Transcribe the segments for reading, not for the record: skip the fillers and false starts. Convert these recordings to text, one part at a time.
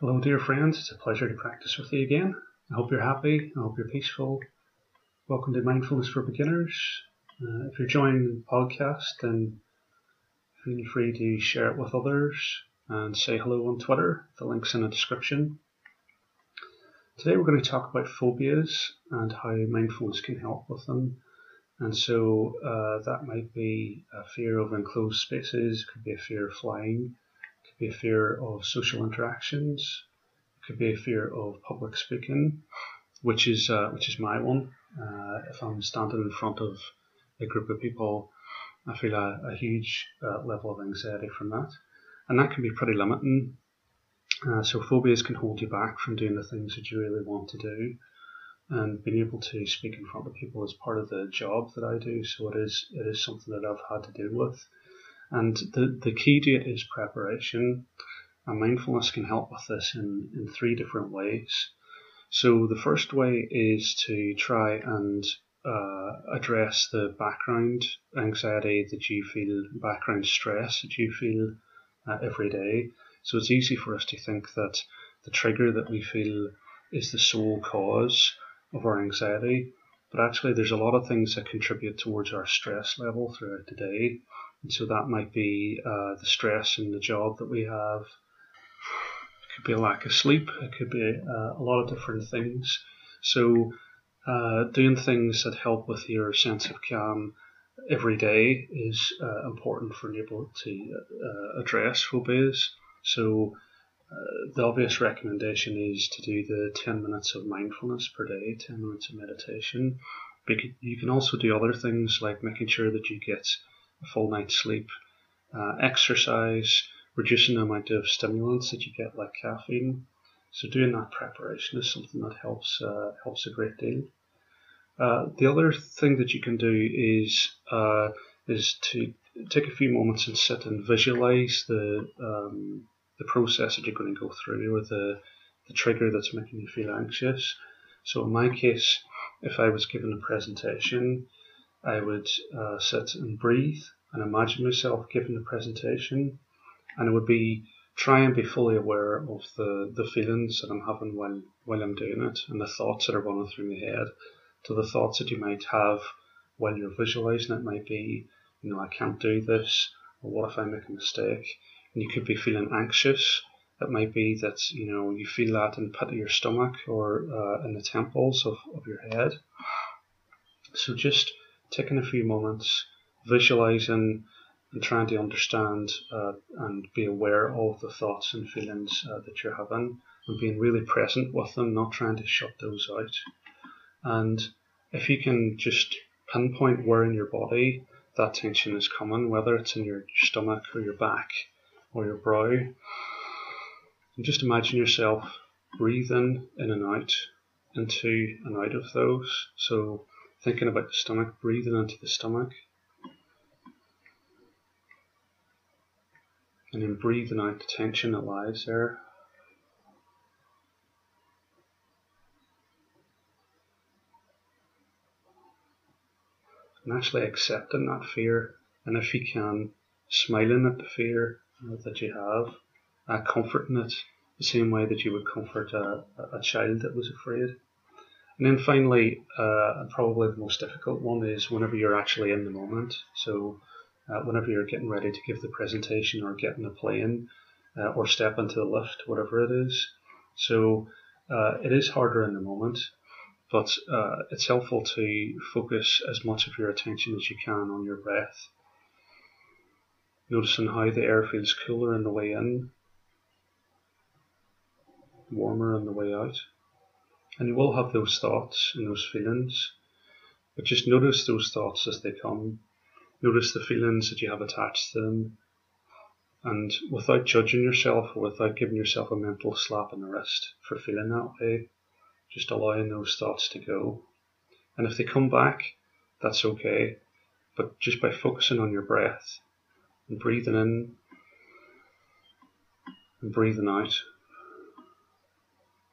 Hello dear friends, it's a pleasure to practice with you again. I hope you're happy, I hope you're peaceful. Welcome to Mindfulness for Beginners. If you're joining the podcast, then feel free to share it with others and say hello on Twitter. The link's in the description. Today we're going to talk about phobias and how mindfulness can help with them. And so that might be a fear of enclosed spaces, could be a fear of flying, could be a fear of social interactions, it could be a fear of public speaking, which is my one. If I'm standing in front of a group of people, I feel a huge level of anxiety from that, and that can be pretty limiting. So phobias can hold you back from doing the things that you really want to do, and being able to speak in front of people is part of the job that I do, so it is something that I've had to deal with. And the key to it is preparation, and mindfulness can help with this in three different ways. So the first way is to try and address the background anxiety that you feel, background stress that you feel every day. So it's easy for us to think that the trigger that we feel is the sole cause of our anxiety, but actually there's a lot of things that contribute towards our stress level throughout the day. And so that might be the stress in the job that we have. It could be a lack of sleep. It could be a lot of different things. So doing things that help with your sense of calm every day is important for being able to address phobias. So the obvious recommendation is to do the 10 minutes of mindfulness per day, 10 minutes of meditation. But you can also do other things like making sure that you get a full night's sleep, exercise, reducing the amount of stimulants that you get like caffeine. So doing that preparation is something that helps a great deal. The other thing that you can do is to take a few moments and sit and visualize the process that you're going to go through, or the trigger that's making you feel anxious. So in my case, if I was given a presentation, I would sit and breathe and imagine myself giving the presentation, and it would be try and be fully aware of the feelings that I'm having while I'm doing it, and the thoughts that are running through my head. So the thoughts that you might have while you're visualizing it might be, you know, I can't do this, or what if I make a mistake? And you could be feeling anxious. It might be that, you know, you feel that in the pit of your stomach, or in the temples of your head. So just taking a few moments, visualizing and trying to understand and be aware of the thoughts and feelings that you're having, and being really present with them, not trying to shut those out. And if you can just pinpoint where in your body that tension is coming, whether it's in your stomach or your back or your brow, and just imagine yourself breathing in and out, into and out of those. So thinking about the stomach, breathing into the stomach, and then breathing out the tension that lies there. And actually accepting that fear, and if you can, smiling at the fear that you have, comforting it the same way that you would comfort a child that was afraid. And then finally, probably the most difficult one is whenever you're actually in the moment. So whenever you're getting ready to give the presentation, or get in the plane, or step into the lift, whatever it is. So it is harder in the moment, but it's helpful to focus as much of your attention as you can on your breath. Noticing how the air feels cooler on the way in, warmer on the way out. And you will have those thoughts and those feelings, but just notice those thoughts as they come. Notice the feelings that you have attached to them, and without judging yourself, or without giving yourself a mental slap on the wrist for feeling that way, just allowing those thoughts to go. And if they come back, that's okay, but just by focusing on your breath, and breathing in, and breathing out,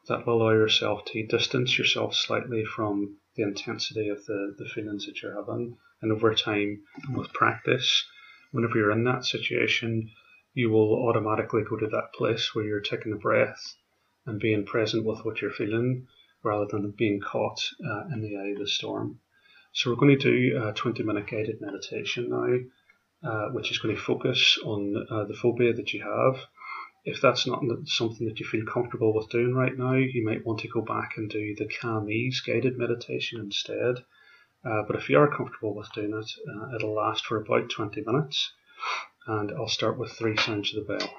that will allow yourself to distance yourself slightly from the intensity of the feelings that you're having. And over time, and with practice, whenever you're in that situation, you will automatically go to that place where you're taking a breath and being present with what you're feeling rather than being caught in the eye of the storm. So we're going to do a 20-minute guided meditation now, which is going to focus on the phobia that you have. If that's not something that you feel comfortable with doing right now, you might want to go back and do the Calm Ease guided meditation instead. But if you are comfortable with doing it, it'll last for about 20 minutes. And I'll start with 3 sounds of the bell.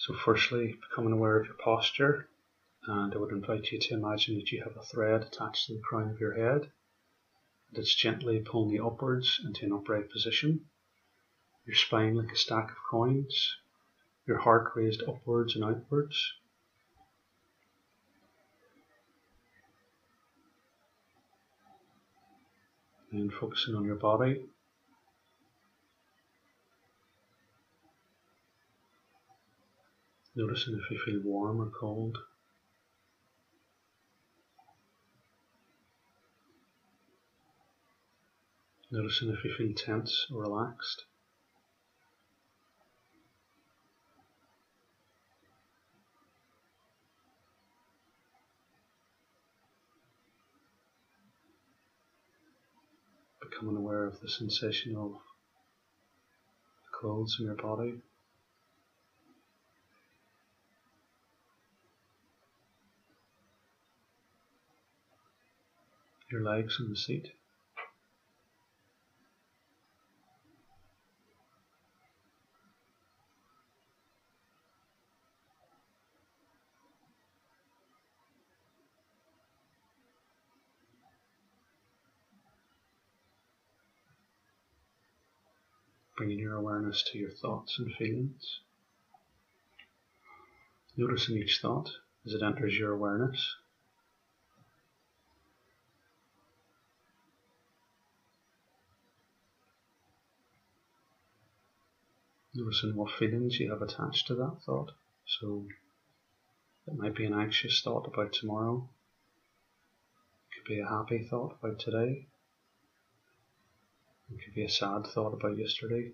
So firstly, becoming aware of your posture, and I would invite you to imagine that you have a thread attached to the crown of your head, and it's gently pulling you upwards into an upright position, your spine like a stack of coins, your heart raised upwards and outwards. And focusing on your body. Noticing if you feel warm or cold. Noticing if you feel tense or relaxed. Becoming aware of the sensation of the clothes in your body. Your legs on the seat. Bringing your awareness to your thoughts and feelings. Noticing each thought as it enters your awareness. Noticing what feelings you have attached to that thought. So it might be an anxious thought about tomorrow. It could be a happy thought about today. It could be a sad thought about yesterday.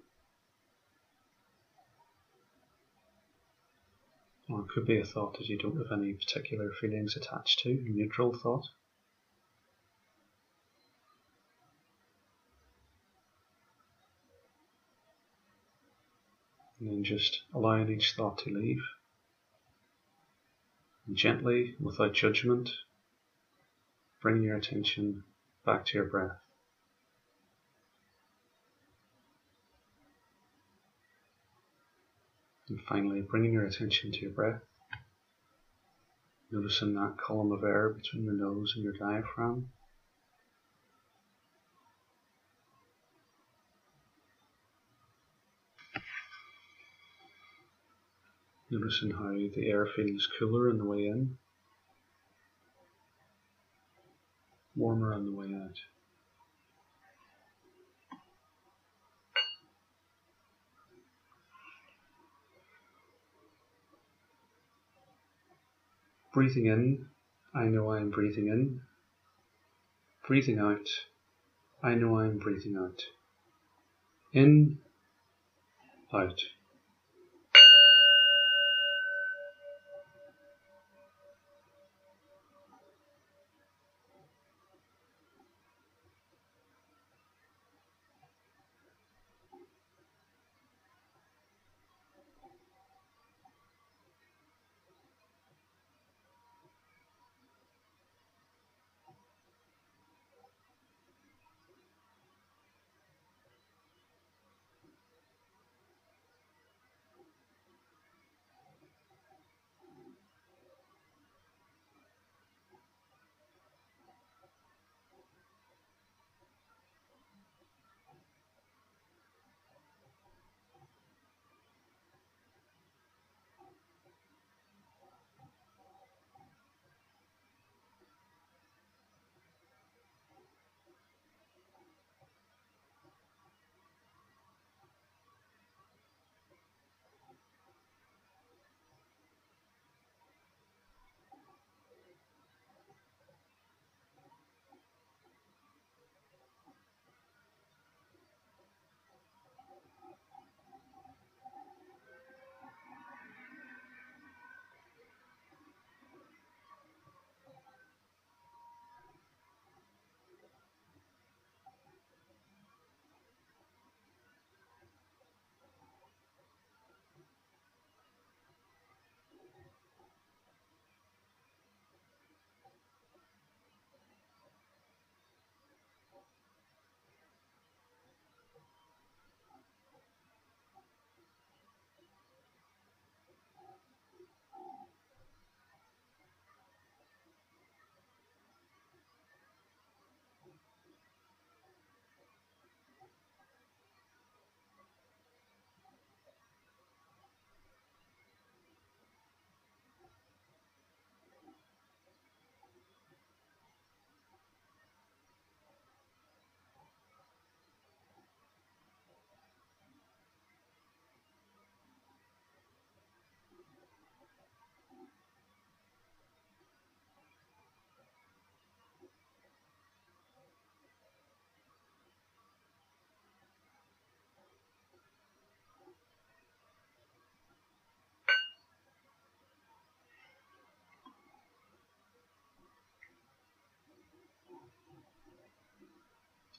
Or it could be a thought that you don't have any particular feelings attached to, a neutral thought. And then just allowing each thought to leave. And gently, without judgment, bring your attention back to your breath. And finally, bringing your attention to your breath. Noticing that column of air between your nose and your diaphragm. Noticing how the air feels cooler on the way in, warmer on the way out. Breathing in, I know I am breathing in. Breathing out, I know I am breathing out. In, out.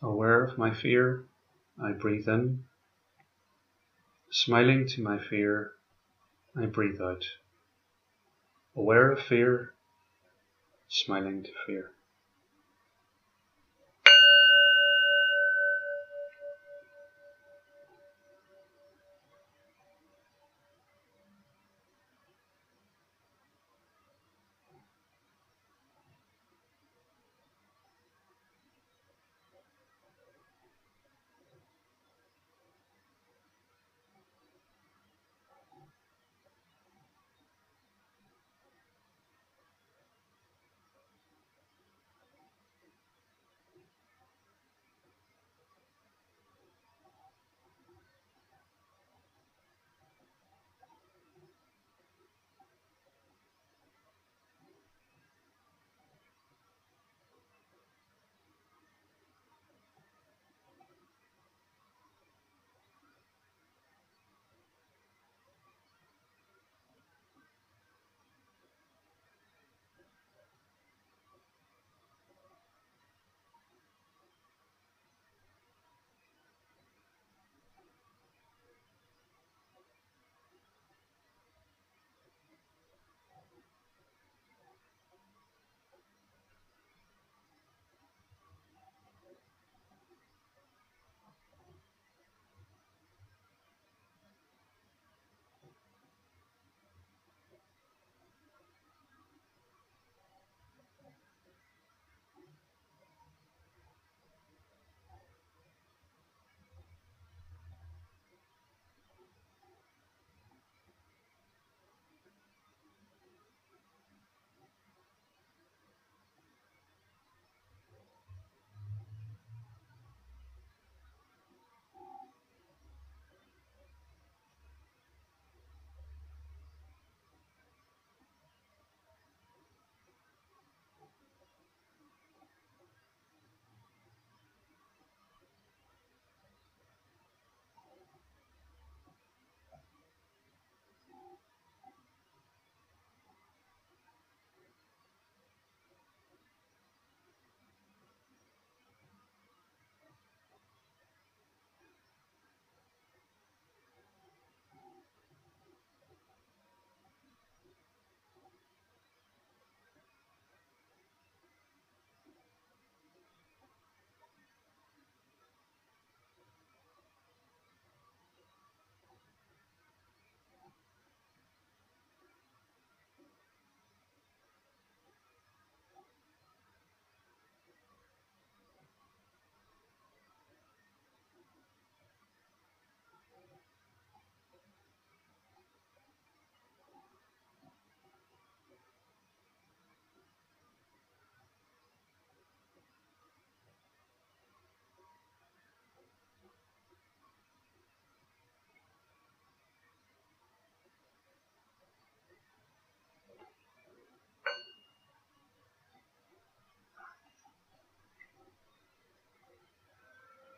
aware of my fear, I breathe in. Smiling to my fear, I breathe out. Aware of fear, smiling to fear.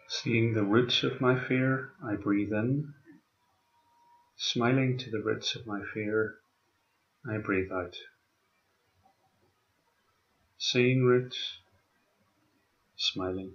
Seeing the roots of my fear, I breathe in. Smiling to the roots of my fear, I breathe out. Seeing roots, smiling.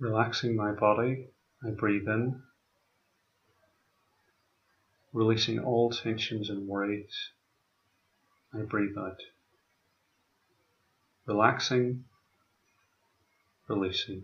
Relaxing my body, I breathe in, releasing all tensions and worries, I breathe out. Relaxing, releasing.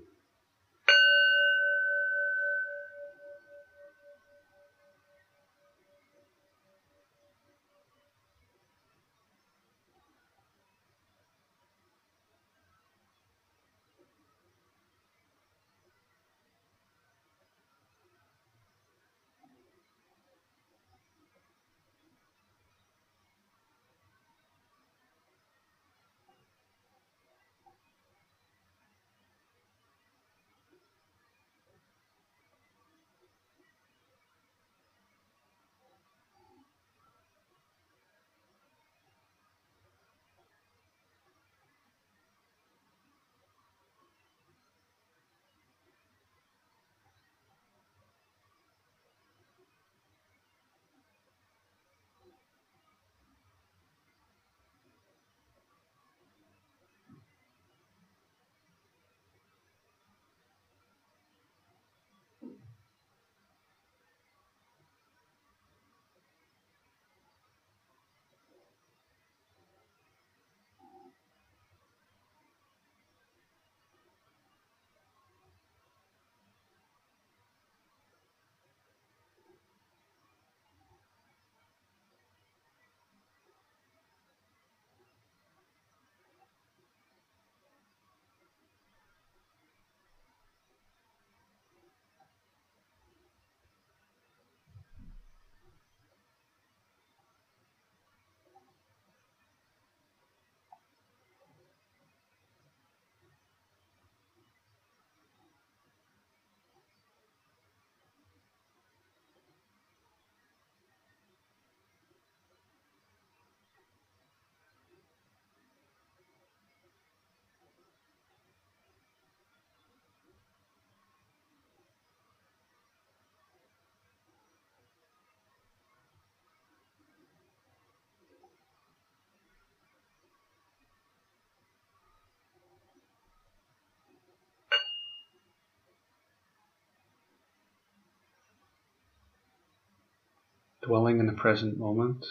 Dwelling in the present moment,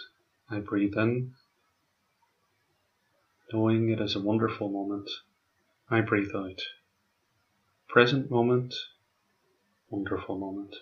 I breathe in, knowing it is a wonderful moment, I breathe out. Present moment, wonderful moment.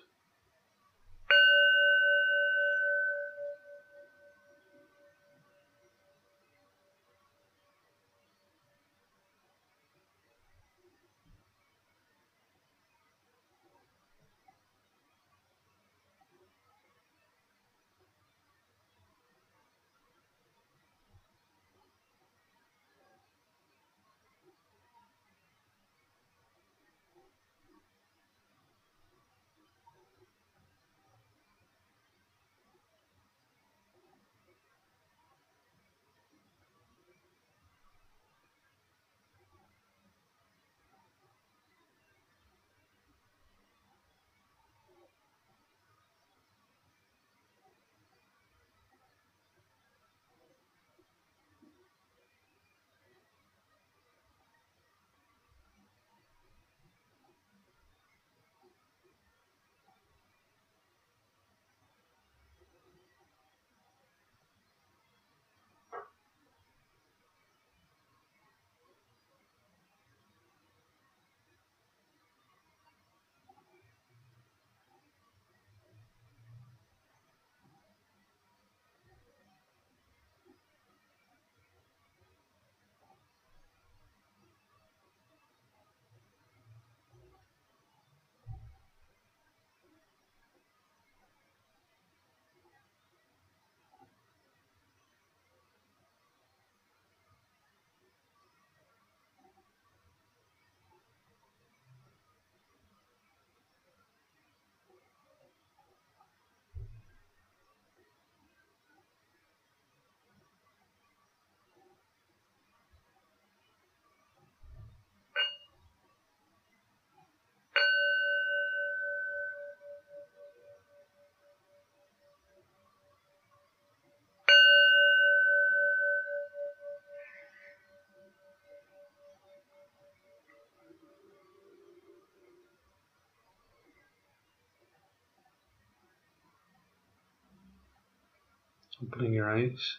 Opening your eyes.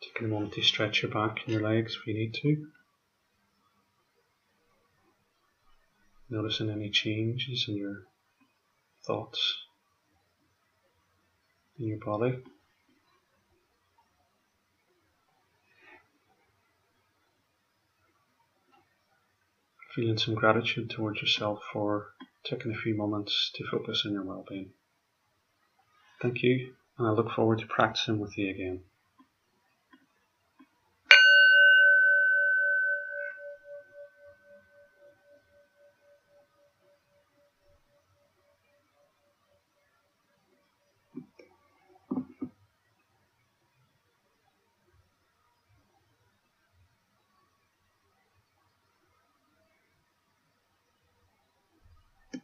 Taking a moment to stretch your back and your legs if you need to. Noticing any changes in your thoughts, in your body. Feeling some gratitude towards yourself for taking a few moments to focus on your well-being. Thank you, and I look forward to practicing with you again.